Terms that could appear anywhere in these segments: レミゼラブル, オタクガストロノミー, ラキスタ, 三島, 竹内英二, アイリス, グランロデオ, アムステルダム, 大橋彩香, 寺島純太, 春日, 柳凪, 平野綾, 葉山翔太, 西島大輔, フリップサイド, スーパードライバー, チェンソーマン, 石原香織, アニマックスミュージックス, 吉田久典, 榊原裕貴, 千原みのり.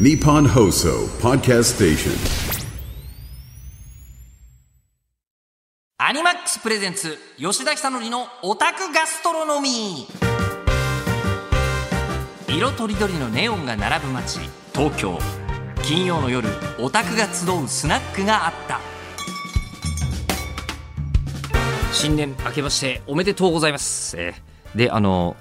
ニッポン放送ポッドキャストステーションアニマックスプレゼンツ吉田久典のオタクガストロノミー。色とりどりのネオンが並ぶ街東京。金曜の夜、オタクが集うスナックがあった。新年明けましておめでとうございます、で分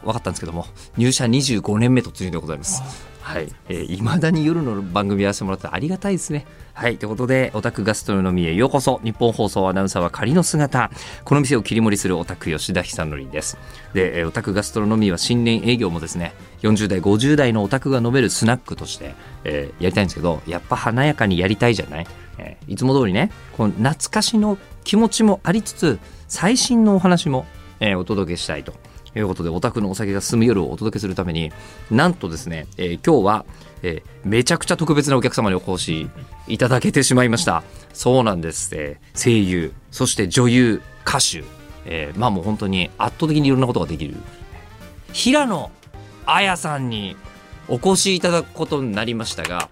かったんですけども、入社25年目突入でございます。はい、未だに夜の番組やらせてもらってありがたいですね。はい、ということでオタクガストロノミーへようこそ。日本放送アナウンサーは仮の姿。この店を切り盛りするオタク吉田久典です。で、オタクガストロノミーは新年営業もですね、40代50代のオタクが飲めるスナックとして、やりたいんですけど、やっぱ華やかにやりたいじゃない、いつも通りね、この懐かしの気持ちもありつつ最新のお話も、お届けしたいということで、オタクのお酒が進む夜をお届けするために、なんとですね、今日は、めちゃくちゃ特別なお客様にお越しいただけてしまいました。そうなんです、声優、そして女優、歌手、まあもう本当に圧倒的にいろんなことができる平野綾さんにお越しいただくことになりましたが、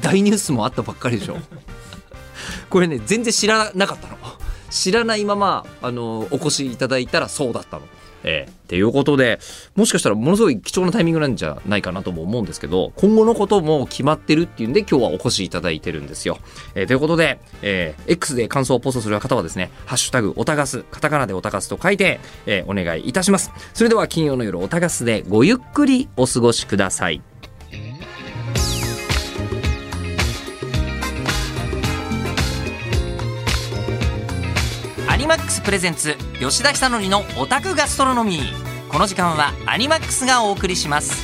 大ニュースもあったばっかりでしょこれね、全然知らなかったの、知らないままお越しいただいたらそうだったの。っていうことで、もしかしたらものすごい貴重なタイミングなんじゃないかなとも思うんですけど、今後のことも決まってるっていうんで今日はお越しいただいてるんですよ。ということで、X で感想をポストする方はですね、ハッシュタグオタガス、カタカナでオタガスと書いて、お願いいたします。それでは金曜の夜、オタガスでごゆっくりお過ごしください。アニマックスプレゼンツ吉田久典のオタクガストロノミー。この時間はアニマックスがお送りします。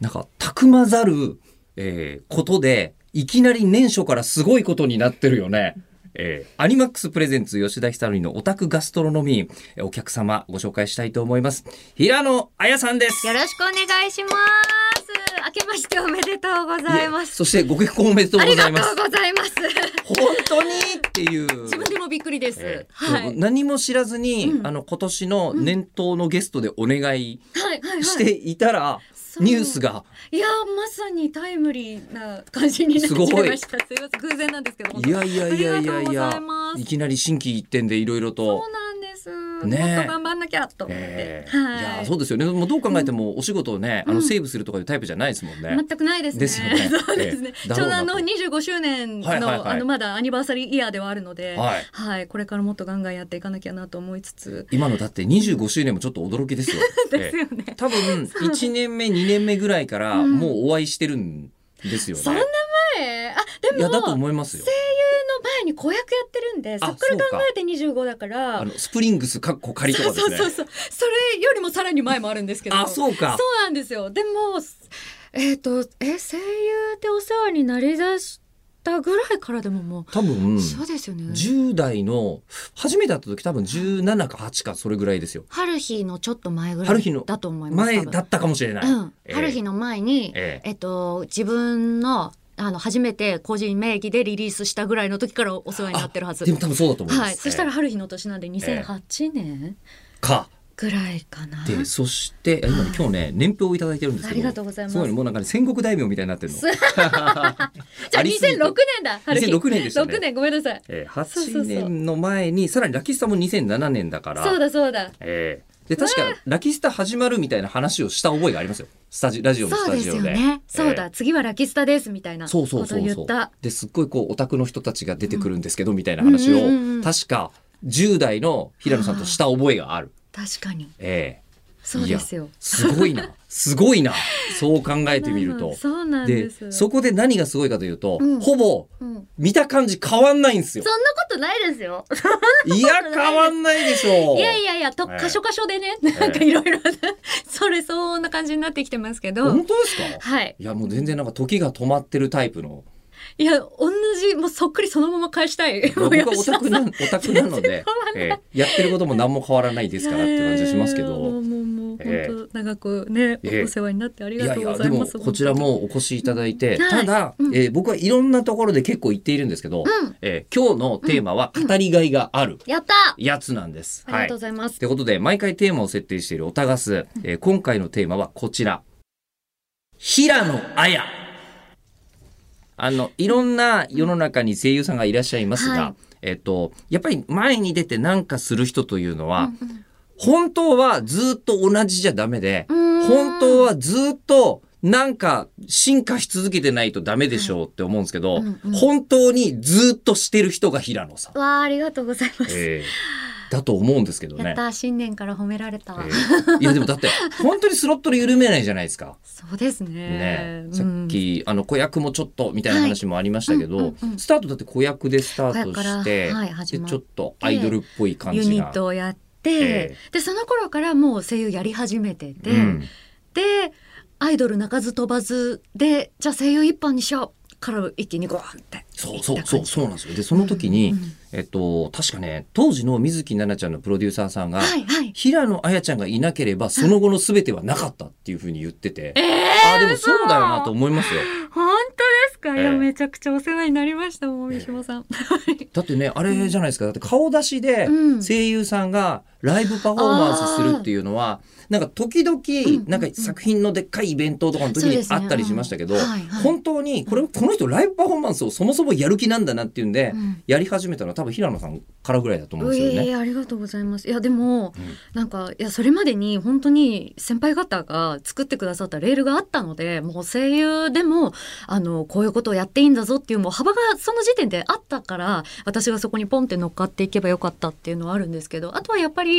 なんかたくまざる、ことでいきなり年初からすごいことになってるよね。アニマックスプレゼンツ吉田久典のオタクガストロノミー、お客様ご紹介したいと思います。平野綾さんです。よろしくお願いします。明けましておめでとうございます。そしてご結婚おめでとうございます。ありがとうございます本当にっていう、自分でもびっくりです、はい、何も知らずに、今年の年頭のゲストでお願いしていたら、ニュースが、いやまさにタイムリーな感じになっちゃいました。すいません、偶然なんですけど。いやいやいやいやいや、いきなり心機一転でいろいろと。そうなんです、もっと頑張んなきゃと思って、いやそうですよね。もうどう考えてもお仕事をね、セーブするとかいうタイプじゃないですもんね。全くないですね。ですよねそうですね、ちょうど25周年の、まだアニバーサリーイヤーではあるので、これからもっとガンガンやっていかなきゃなと思いつつ、今のだって25周年もちょっと驚きですよですよね、多分1年目2年目ぐらいからもうお会いしてるんですよね。そんな前、あでもいやだと思いますよ。前に子役やってるんで、そっから考えて25だから、スプリングスかっこ仮とかですね。それよりもさらに前もあるんですけどあ、そうか、そうなんですよ。でも、声優でお世話になりだしたぐらいからでももう多分そうですよね。10代の初めて会った時多分17か8かそれぐらいですよ。春日のちょっと前ぐらいだと思います。前だったかもしれない、春日の前に、自分の初めて個人名義でリリースしたぐらいの時からお世話になってるはず。でも多分そうだと思います、そしたら春日の年なんで2008年かぐらいかな。でそして今、今日ね年表をいただいてるんですけど、ありがとうございます。そういうのもうなんか、戦国大名みたいになってるのじゃあ2006年だ、春日2006年でしたね。6年ごめんなさい、8年の前にさらにラキスタも2007年だから。そうだそうだ、で確かラキスタ始まるみたいな話をした覚えがありますよ。ラジオのスタジオで。そうですよね、そうだ、次はラキスタですみたいなことを言った。ですっごいこうオタクの人たちが出てくるんですけど、みたいな話を、確か10代の平野さんとした覚えがある。確かに、そうですよ。すごいなすごいな、そう考えてみると。そうなんです。でそこで何がすごいかというと、ほぼ見た感じ変わんないんですよ。そんなことないですよいや変わんないでしょう。いやいやいや、箇所箇所でね、なんかいろいろそれ相応な感じになってきてますけど。本当ですか。はい。いやもう全然なんか時が止まってるタイプの。いや同じ、もうそっくりそのまま返したい。僕はオタクなので、やってることも何も変わらないですからって感じしますけど。も本当長くね、お世話になってありがとうございます。でもこちらもお越しいただいて、ただ、僕はいろんなところで結構言っているんですけど、今日のテーマは語りがいがあるやつなんです。ありがとうございます。ということで毎回テーマを設定しているおたがす、今回のテーマはこちら、平野綾。いろんな世の中に声優さんがいらっしゃいますが、やっぱり前に出てなんかする人というのは、本当はずっと同じじゃダメで、本当はずっとなんか進化し続けてないとダメでしょうって思うんですけど、本当にずっとしてる人が平野さん。わあ、ありがとうございます。だと思うんですけどね。やった、新年から褒められた。いやでもだって本当にスロットル緩めないじゃないですか。そうですね。さっき子役もちょっとみたいな話もありましたけど、スタートだって子役でスタートして、でちょっとアイドルっぽい感じが。ユニットをやって、でその頃からもう声優やり始めてて、でアイドル鳴かず飛ばずで、じゃあ声優一本にしよう。から一気にゴーンって。そうなんですよ。でその時に、確かね、当時の水木奈々ちゃんのプロデューサーさんが、平野綾ちゃんがいなければその後の全てはなかったっていう風に言ってて、あ、でもそうだよなと思いますよ。本当ですか。いや、めちゃくちゃお世話になりましたもん、三島さん。だってね、あれじゃないですか。だって顔出しで声優さんがライブパフォーマンスするっていうのは、なんか時々なんか作品のでっかいイベントとかの時にあったりしましたけど、本当にこの人ライブパフォーマンスをそもそもやる気なんだなっていうんで、やり始めたのは多分平野さんからぐらいだと思うんですよね。ありがとうございます。いやでも、なんかいやそれまでに本当に先輩方が作ってくださったレールがあったので、もう声優でもこういうことをやっていいんだぞっていう、もう幅がその時点であったから、私がそこにポンって乗っかっていけばよかったっていうのはあるんですけど、あとはやっぱり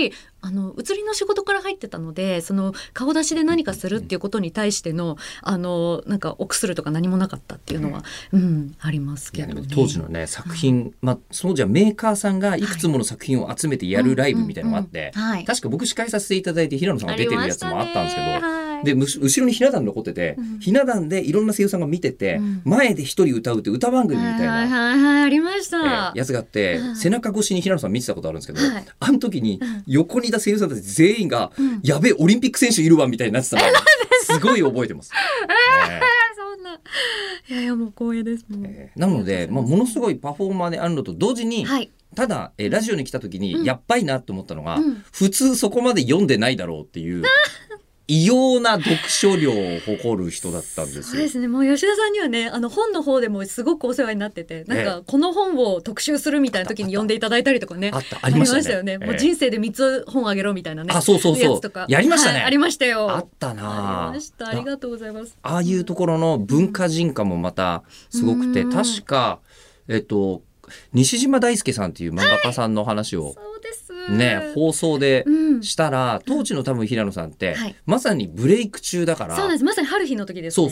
写りの仕事から入ってたので、その顔出しで何かするっていうことに対してのなんか臆するとか何もなかったっていうのは、ありますけどね。当時のね作品、そうじゃメーカーさんがいくつもの作品を集めてやるライブみたいなのがあって、確か僕司会させていただいて平野さんが出てるやつもあったんですけど、で後ろにひな壇残ってて、ひな壇でいろんな声優さんが見てて、前で一人歌うって歌番組みたいなありましたやつがあって、背中越しに平野さん見てたことあるんですけど、あの時に横にいた声優さんたち全員がやべえオリンピック選手いるわみたいになってたのすごい覚えてます。いやもう光栄です。なのでものすごいパフォーマーであるのと同時に、ただラジオに来た時にやっぱりなと思ったのが、普通そこまで読んでないだろうっていう異様な読書量を誇る人だったんですよ。そうですね。もう吉田さんにはね、本の方でもすごくお世話になってて、なんかこの本を特集するみたいな時に読んでいただいたりとかね、ありましたよね。もう人生で3つ本あげろみたいなね。あ、そうそうそう。やりましたね。ありましたよ。あったな。ありました。ありがとうございます。ああいうところの文化人化もまたすごくて、確か西島大輔さんっていう漫画家さんの話を。ね、放送でしたら、当時の多分平野さんって、まさにブレイク中だから。そうなんです。まさに春日の時ですね。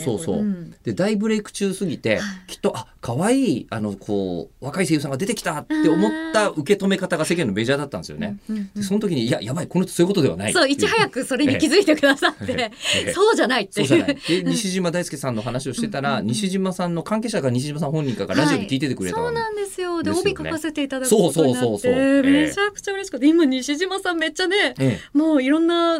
で大ブレイク中すぎて、きっと可愛いこう若い声優さんが出てきたって思った受け止め方が世間のメジャーだったんですよね。でその時にいややばい、この人そういうことではない、そういち早くそれに気づいてくださって、そうじゃないっていう。で西島大輔さんの話をしてたら、西島さんの関係者か西島さん本人かがラジオで聞いててくれた。そうなんですよ。で帯書かせていただくことになって、めちゃくちゃ嬉しかった。今西島さんめっちゃね、もういろんな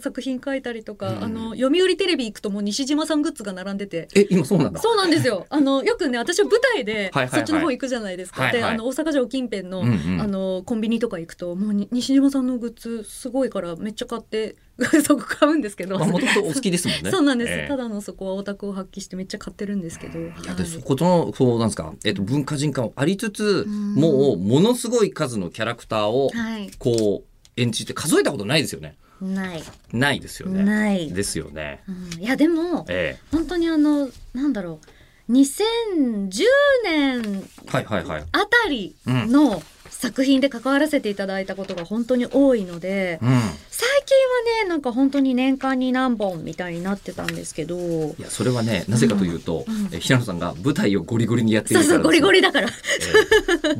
作品書いたりとか、読売テレビ行くともう西島さんグッズが並んでて。今そうなんだ。そうなんですよ。よくね、私は舞台でそっちの方行くじゃないですか。で大阪城近辺のコンビニとか行くと、もう西島さんのグッズすごいからめっちゃ買ってそこ買うんですけど。もともとお好きですもんね。そうなんです。ただのそこはオタクを発揮してめっちゃ買ってるんですけど。そことのそうなんですか。文化人化もありつつ、もうものすごい数のキャラクターをこう演じて、数えたことないですよね。ないですよね。ないですよね。いやでも本当になんだろう、2010年あたりの作品で関わらせていただいたことが本当に多いので、最近はねなんか本当に年間に何本みたいになってたんですけど。いやそれはね、なぜかというと、平野さんが舞台をゴリゴリにやっているから。そうそう、ゴリゴリだから、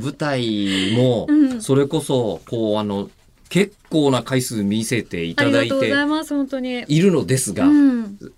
舞台もそれこそこう結構な回数見せていただいているのですが、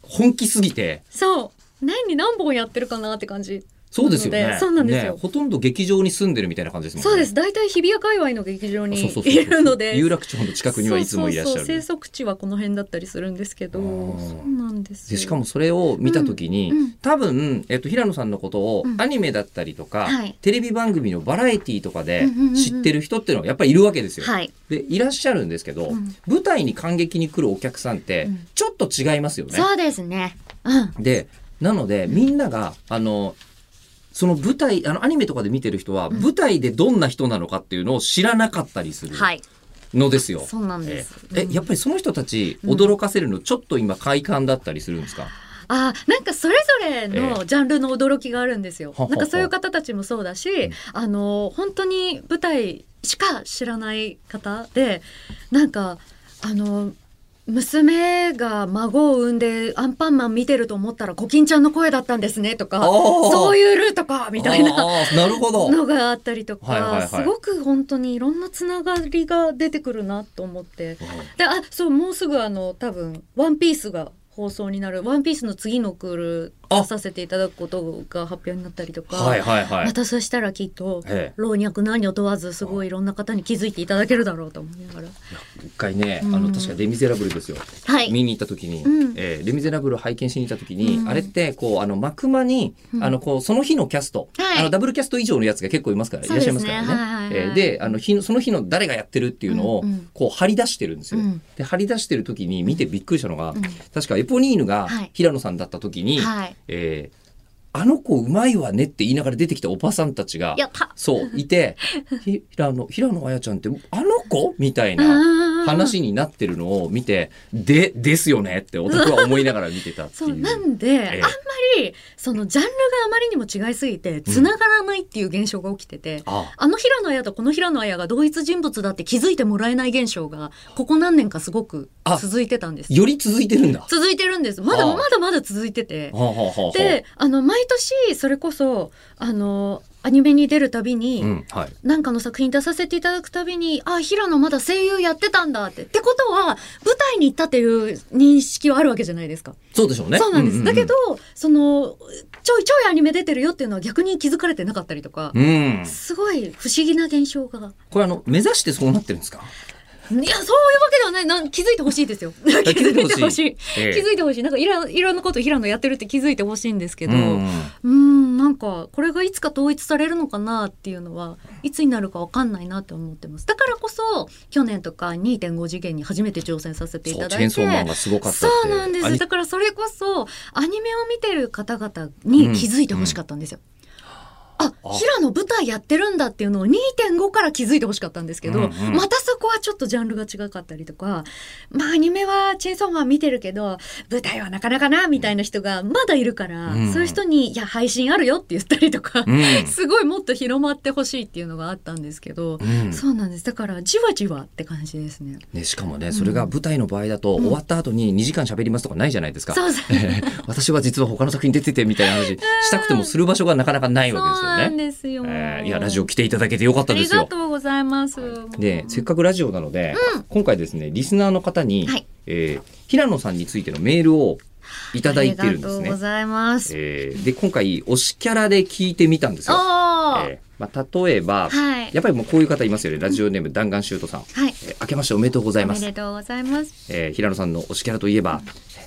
本気すぎてそう年に何本やってるかなって感じ。そうですよね。そうなんですよ、ね、ほとんど劇場に住んでるみたいな感じですもんね。そうです。大体日比谷界隈の劇場にいるので、有楽町の近くにはいつもいらっしゃる。そうそうそう、生息地はこの辺だったりするんですけど、そうなんですよ。でしかもそれを見た時に、うんうん、多分、平野さんのことをアニメだったりとか、うんはい、テレビ番組のバラエティとかで知ってる人っていうのはやっぱりいるわけですよ、はい、でいらっしゃるんですけど、うん、舞台に観劇に来るお客さんってちょっと違いますよね、うん、そうですね、うん、でなのでみんながその舞台アニメとかで見てる人は、うん、舞台でどんな人なのかっていうのを知らなかったりするのですよ、はい、そうなんです、やっぱりその人たち驚かせるの、うん、ちょっと今快感だったりするんですか？あ、なんかそれぞれのジャンルの驚きがあるんですよ、なんかそういう方たちもそうだし、うん、本当に舞台しか知らない方で、なんか娘が孫を産んでアンパンマン見てると思ったらコキンちゃんの声だったんですねとか、そういうルートかみたいなのがあったりとか、はいはいはい、すごく本当にいろんなつながりが出てくるなと思って、うん、でそうもうすぐ多分ワンピースが放送になる、ワンピースの次のクール出させていただくことが発表になったりとか、はいはいはい、またそしたらきっと老若男女問わずすごいいろんな方に気づいていただけるだろうと思いながら、一回ね、うん、確かレミゼラブルですよ、はい、見に行った時に、うんレミゼラブルを拝見しに行った時に、うん、あれってこう幕間にこうその日のキャスト、うん、ダブルキャスト以上のやつが結構いますから、いらっしゃいますからね、はいはいはい、でその日の誰がやってるっていうのをこう張り出してるんですよ、うん、で張り出してる時に見てびっくりしたのが、うん、確かエポニーヌが平野さんだった時に、はいはいあの子うまいわねって言いながら出てきたおばさんたちがそういて平野綾ちゃんってあの子みたいな話になってるのを見てですよねって男は思いながら見てたっていう。そうなんで、あんまりそのジャンルがあまりにも違いすぎてつながらないっていう現象が起きてて、うん、あの平野綾とこの平野綾が同一人物だって気づいてもらえない現象がここ何年かすごく続いてたんです。より続いてるんだ。続いてるんです。まだまだまだ続いてて、で毎年それこそアニメに出るたびに、うんはい、なんかの作品出させていただくたびに、あ、平野まだ声優やってたんだってことは舞台に行ったっていう認識はあるわけじゃないですか。そうでしょうね。そうなんです、うんうんうん、だけどちょいちょいアニメ出てるよっていうのは逆に気づかれてなかったりとか、うん、すごい不思議な現象が。これ目指してそうなってるんですか？いや、そういうわけではない気づいてほしいですよ気づいてほしい、気づいてほしい、なんかいろんなこと平野やってるって気づいてほしいんですけど、なんかこれがいつか統一されるのかなっていうのは、いつになるか分かんないなって思ってます。だからこそ去年とか 2.5 次元に初めて挑戦させていただいて、チェンソーマンがすごかったって。そうなんです。だからそれこそアニメを見てる方々に気づいてほしかったんですよ、うんうん、平野舞台やってるんだっていうのを 2.5 から気づいてほしかったんですけど、うんうん、またそこはちょっとジャンルが違かったりとか、まあアニメはチェーンソーマン見てるけど舞台はなかなかなみたいな人がまだいるから、うん、そういう人にいや配信あるよって言ったりとか、うん、すごいもっと広まってほしいっていうのがあったんですけど、うん、そうなんです。だからじわじわって感じです ね。しかもね、それが舞台の場合だと、うん、終わった後に2時間喋りますとかないじゃないですか、うん、私は実は他の作品出ててみたいな話したくてもする場所がなかなかないわけですよ。そうなんですよ、いやラジオ来ていただけてよかったですよ。ありがとうございます、はい、でせっかくラジオなので、うん、今回ですねリスナーの方に、はい平野さんについてのメールをいただいてるんですね。ありがとうございます、で今回推しキャラで聞いてみたんですよ、まあ、例えば、はい、やっぱりもうこういう方いますよね。ラジオネーム弾丸シュートさん、はい明けましておめでとうございます。おめでとうございます、平野さんの推しキャラといえば、うん、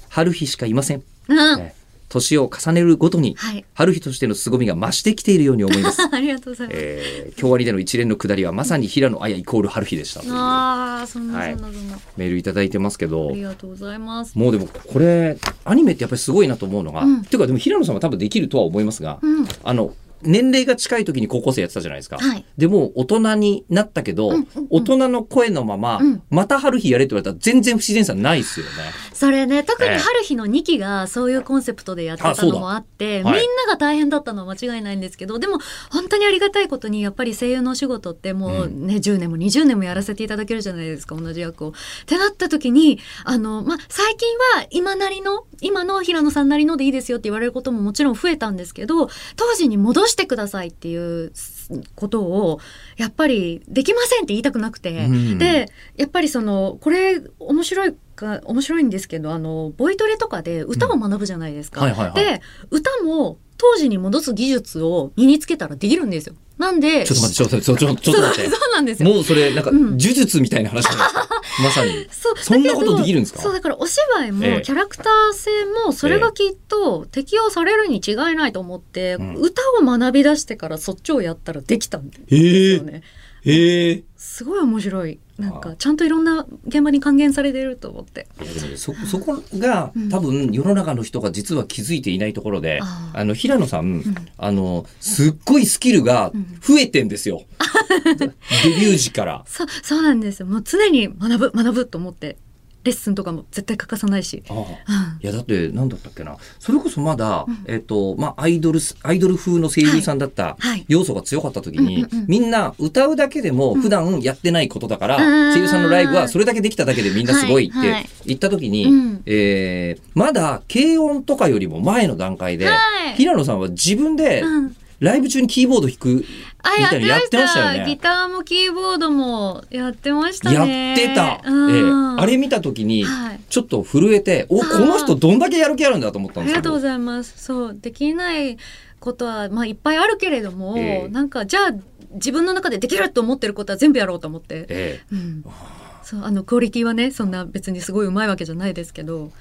春日しかいません、うん年を重ねるごとに、はい、春日としての凄みが増してきているように思いますありがとうございます、京アニでの一連の下りはまさに平野綾イコール春日でしたという、あー、そんな、はい、そんなメールいただいてますけど、ありがとうございます。もうでもこれアニメってやっぱりすごいなと思うのが、うん、ていうかでも平野さんは多分できるとは思いますが、うん、年齢が近い時に高校生やってたじゃないですか、はい、でも大人になったけど、うんうんうん、大人の声のまま、うん、また春日やれって言われたら全然不自然さないですよね。それね、特に春日の2期がそういうコンセプトでやってたのもあって、みんなが大変だったのは間違いないんですけど、はい、でも本当にありがたいことにやっぱり声優のお仕事ってもうね、うん、10年も20年もやらせていただけるじゃないですか、同じ役をってなった時に最近は今の平野さんなりのでいいですよって言われることももちろん増えたんですけど、当時に戻してくださいっていうことをやっぱりできませんって言いたくなくて、うん、でやっぱりこれ面白いんですけどボイトレとかで歌を学ぶじゃないですか、うんはいはいはい、で歌も当時に戻す技術を身につけたらできるんですよ。なんでちょっと待ってそうなんですよ。もうそれなんか呪術みたいな話じゃないですか、うん、まさにそんなことできるんですか。そうだからお芝居もキャラクター性もそれがきっと適用されるに違いないと思って、歌を学び出してからそっちをやったらできたんですよね。すごい面白い。なんかちゃんといろんな現場に還元されてると思って。いやでもそこが多分世の中の人が実は気づいていないところで、平野さん、すっごいスキルが増えてんですよ、デビュー時から。そうなんですよ。もう常に学ぶと思ってレッスンとかも絶対欠かさないし。いやだって何だったっけな、それこそまだ、アイドル風の声優さんだった要素が強かった時に、みんな歌うだけでも普段やってないことだから、声優さんのライブはそれだけできただけでみんなすごいって言った時に、まだ軽音とかよりも前の段階で、平野さんは自分で、ライブ中にキーボード弾くみたいなやってましたよね。ギターもキーボードもやってましたね。やってた、あれ見た時にちょっと震えて、お、この人どんだけやる気あるんだと思ったんですけど。ありがとうございます。そうできないことは、いっぱいあるけれども、なんかじゃあ自分の中でできると思ってることは全部やろうと思って、そうクオリティはね、そんな別にすごいうまいわけじゃないですけど、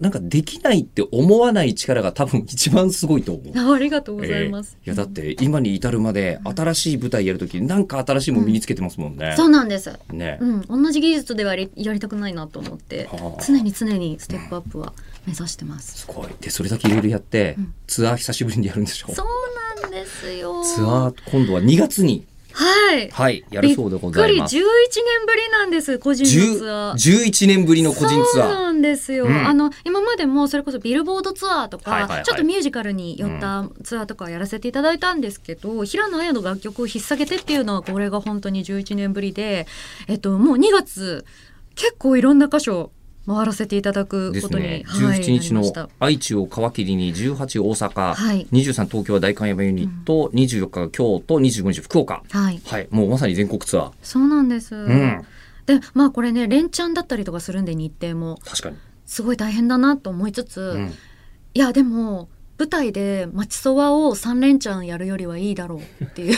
なんかできないって思わない力が多分一番すごいと思う。ありがとうございます。いやだって今に至るまで新しい舞台やるときに何か新しいもの身につけてますもんね。そうなんです。ね。同じ技術ではやりたくないなと思って、常にステップアップは目指してます。すごい。でそれだけいろいろやって、ツアー久しぶりにやるんでしょ。そうなんですよ。ツアー今度は2月に。はい、やるそうでございます。びっくり11年ぶりなんです、個人のツアー。11年ぶりの個人ツアー。そうなんですよ、今までもそれこそビルボードツアーとかちょっとミュージカルに寄ったツアーとかやらせていただいたんですけど、平野綾の楽曲を引っ提げてっていうのはこれが本当に11年ぶりで、もう2月結構いろんな箇所回らせていただくことに、17日の愛知を皮切りに18大阪、23東京は代官山ユニット、24日が京都、25日福岡、もうまさに全国ツアー。そうなんです、でこれね連チャンだったりとかするんで、日程も確かにすごい大変だなと思いつつ、いやでも舞台で町そわを3連チャンやるよりはいいだろうっていう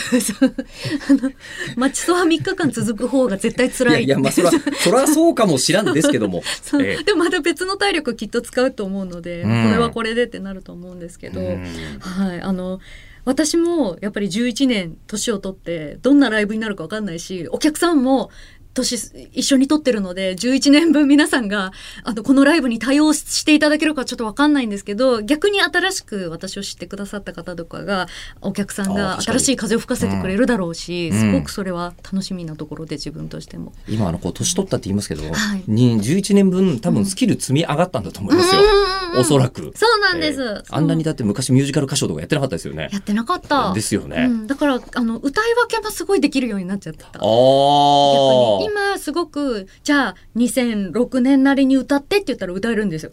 町そわ3日間続く方が絶対辛い。いやそらそうかもしらんですけどもでもまた別の体力きっと使うと思うので、これはこれでってなると思うんですけど、私もやっぱり11年年を取ってどんなライブになるか分かんないし、お客さんも一緒に撮ってるので11年分皆さんがこのライブに対応していただけるかちょっと分かんないんですけど、逆に新しく私を知ってくださった方とかが、お客さんが新しい風を吹かせてくれるだろうし、すごくそれは楽しみなところで自分としても。今年取ったって言いますけど、11年分多分スキル積み上がったんだと思いますよ、おそらく。そうなんです。あんなにだって昔ミュージカル歌唱とかやってなかったですよね。やってなかったですよね。だから歌い分けもすごいできるようになっちゃった。逆に今すごく、じゃあ2006年なりに歌ってって言ったら歌えるんですよ。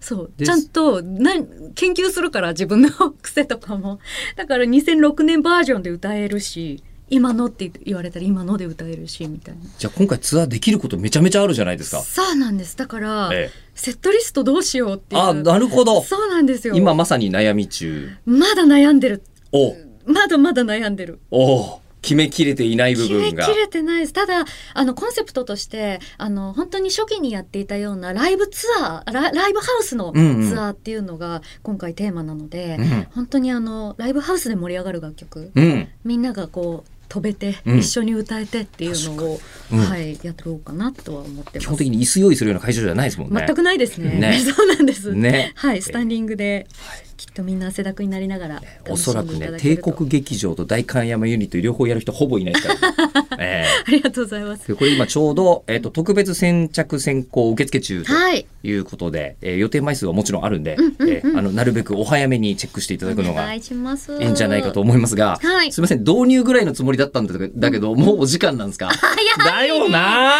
そうちゃんと研究するから、自分の癖とかも。だから2006年バージョンで歌えるし、今のって言われたら今ので歌えるしみたいな。じゃあ今回ツアーできることめちゃめちゃあるじゃないですか。そうなんです。だから、セットリストどうしようっていう。あ、なるほど。そうなんですよ。今まさに悩み中。まだ悩んでる。まだ悩んでる。決めきれていない部分が。決めきれてないです。ただコンセプトとして本当に初期にやっていたようなライブツアー、ライブハウスのツアーっていうのが今回テーマなので、本当にライブハウスで盛り上がる楽曲、みんながこう飛べて一緒に歌えてっていうのを、やろうかなとは思ってます。基本的に椅子用意するような会場じゃないですもんね。全くないですね。そうなんです。スタンディングできっとみんな汗だくになりながら、おそらくね帝国劇場と代官山ユニット両方やる人ほぼいないから。ありがとうございます。これ今ちょうど特別先着先行受付中ということで、予定枚数はもちろんあるんで、なるべくお早めにチェックしていただくのがいいんじゃないかと思いますが、すみません導入ぐらいのつもりだったんだけど、もうお時間なんですか。だよな。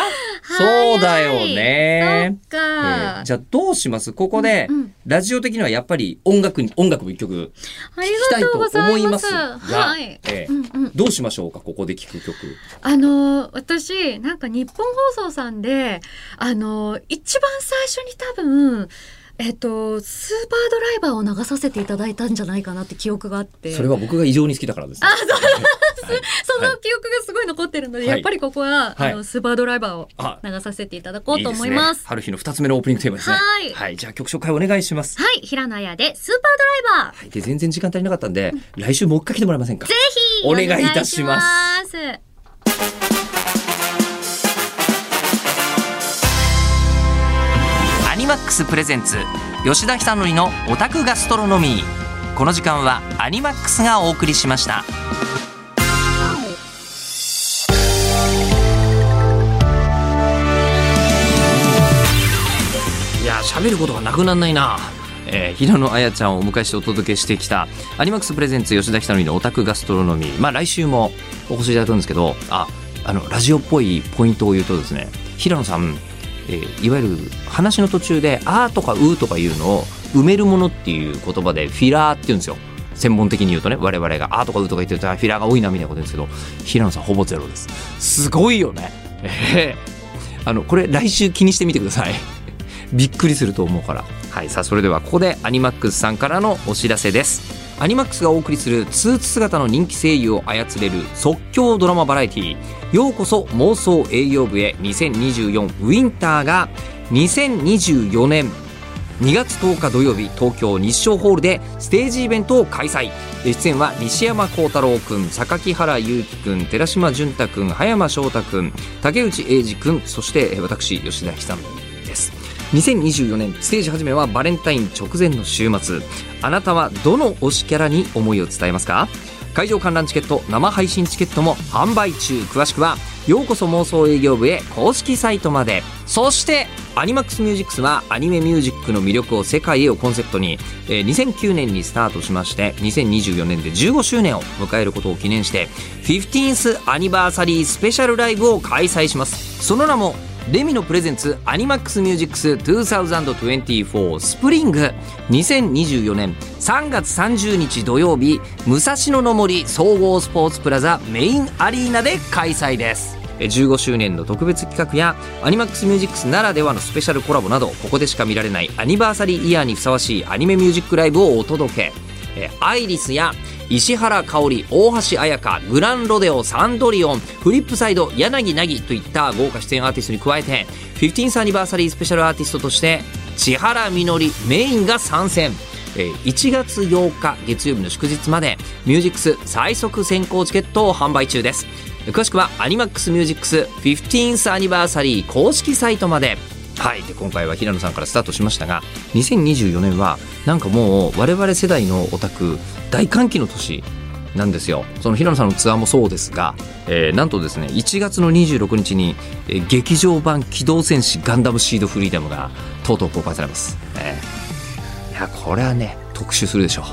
そうだよね。じゃあどうします。ここでラジオ的にはやっぱり音楽も一曲聴きたいと思いますが、どうしましょうか。ここで聴く曲。私なんか日本放送さんで一番最初に多分スーパードライバーを流させていただいたんじゃないかなって記憶があって、それは僕が異常に好きだからです。あ、そうなんです、はい、その記憶がすごい残ってるので、はい、やっぱりここは、はい、スーパードライバーを流させていただこうと思います。いいですね、春日の2つ目のオープニングテーマですね。はい、はい、じゃあ曲紹介お願いします。はい、平野綾でスーパードライバー、はい、で全然時間足りなかったんで、うん、来週もう一回来てもらえませんか。ぜひお願いいたします。アニマックスプレゼンツ吉田久典のオタクガストロノミー。この時間はアニマックスがお送りしました。いや、喋ることがなくなんないな。平野綾ちゃんをお迎えしてお届けしてきたアニマックスプレゼンツ吉田久典のオタクガストロノミー、まあ来週もお越しいただくんですけど、ラジオっぽいポイントを言うとですね、平野さん、いわゆる話の途中であーとかうーとかいうのを埋めるものっていう言葉でフィラーって言うんですよ。専門的に言うとね、我々があーとかうーとか言ってるとフィラーが多いなみたいなことですけど、平野さんほぼゼロです。すごいよね、これ来週気にしてみてください。びっくりすると思うから。はい、さあそれではここでアニマックスさんからのお知らせです。アニマックスがお送りするスーツ姿の人気声優を操れる即興ドラマバラエティー、ようこそ妄想営業部へ2024ウィンターが2024年2月10日土曜日、東京日照ホールでステージイベントを開催。出演は西山幸太郎くん、榊原裕貴くん、寺島純太くん、葉山翔太くん、竹内英二くん、そして私吉田久典です。2024年ステージ始めはバレンタイン直前の週末、あなたはどの推しキャラに思いを伝えますか。会場観覧チケット、生配信チケットも販売中。詳しくはようこそ妄想営業部へ公式サイトまで。そしてアニマックスミュージックスはアニメミュージックの魅力を世界へをコンセプトに、2009年にスタートしまして、2024年で15周年を迎えることを記念して 15th アニバーサリースペシャルライブを開催します。その名もレミのプレゼンツアニマックスミュージックス2024スプリング、2024年3月30日土曜日、武蔵野の森総合スポーツプラザメインアリーナで開催です。15周年の特別企画やアニマックスミュージックスならではのスペシャルコラボなど、ここでしか見られないアニバーサリーイヤーにふさわしいアニメミュージックライブをお届け。アイリスや石原香織、大橋彩香、グランロデオ、サンドリオン、フリップサイド、柳凪といった豪華出演アーティストに加えて、15th アニバーサリースペシャルアーティストとして千原みのりメインが参戦。1月8日月曜日の祝日までミュージックス最速先行チケットを販売中です。詳しくはアニマックスミュージックス 15th アニバーサリー公式サイトまで。はい、で今回は平野さんからスタートしましたが、2024年はなんかもう我々世代のオタク大歓喜の年なんですよ。その平野さんのツアーもそうですが、なんとですね、1月の26日に、劇場版機動戦士ガンダムシードフリーダムがとうとう公開されます、いやこれはね特集するでしょう、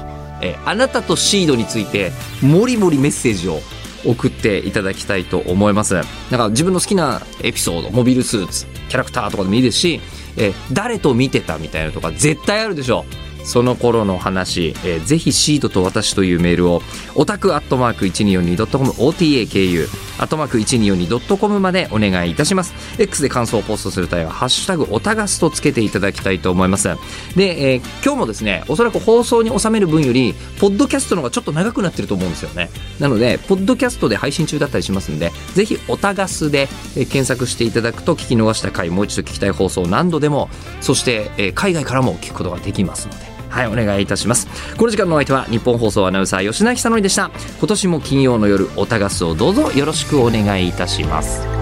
あなたとシードについてもりもりメッセージを送っていただきたいと思います。なんか自分の好きなエピソード、モビルスーツキャラクターとかでもいいですし、誰と見てたみたいなとか絶対あるでしょ。その頃の話、ぜひシードと私というメールをオタク@1242.com、 OTAKU @1242.com までお願いいたします。 X で感想をポストする際はハッシュタグオタガスとつけていただきたいと思います。で、今日もですね、おそらく放送に収める分よりポッドキャストの方がちょっと長くなってると思うんですよね。なのでポッドキャストで配信中だったりしますので、ぜひオタガスで検索していただくと、聞き逃した回、もう一度聞きたい放送何度でも、そして、海外からも聞くことができますので、はい、お願いいたします。この時間のお相手は日本放送アナウンサー吉田久典でした。今年も金曜の夜、おたがすをどうぞよろしくお願いいたします。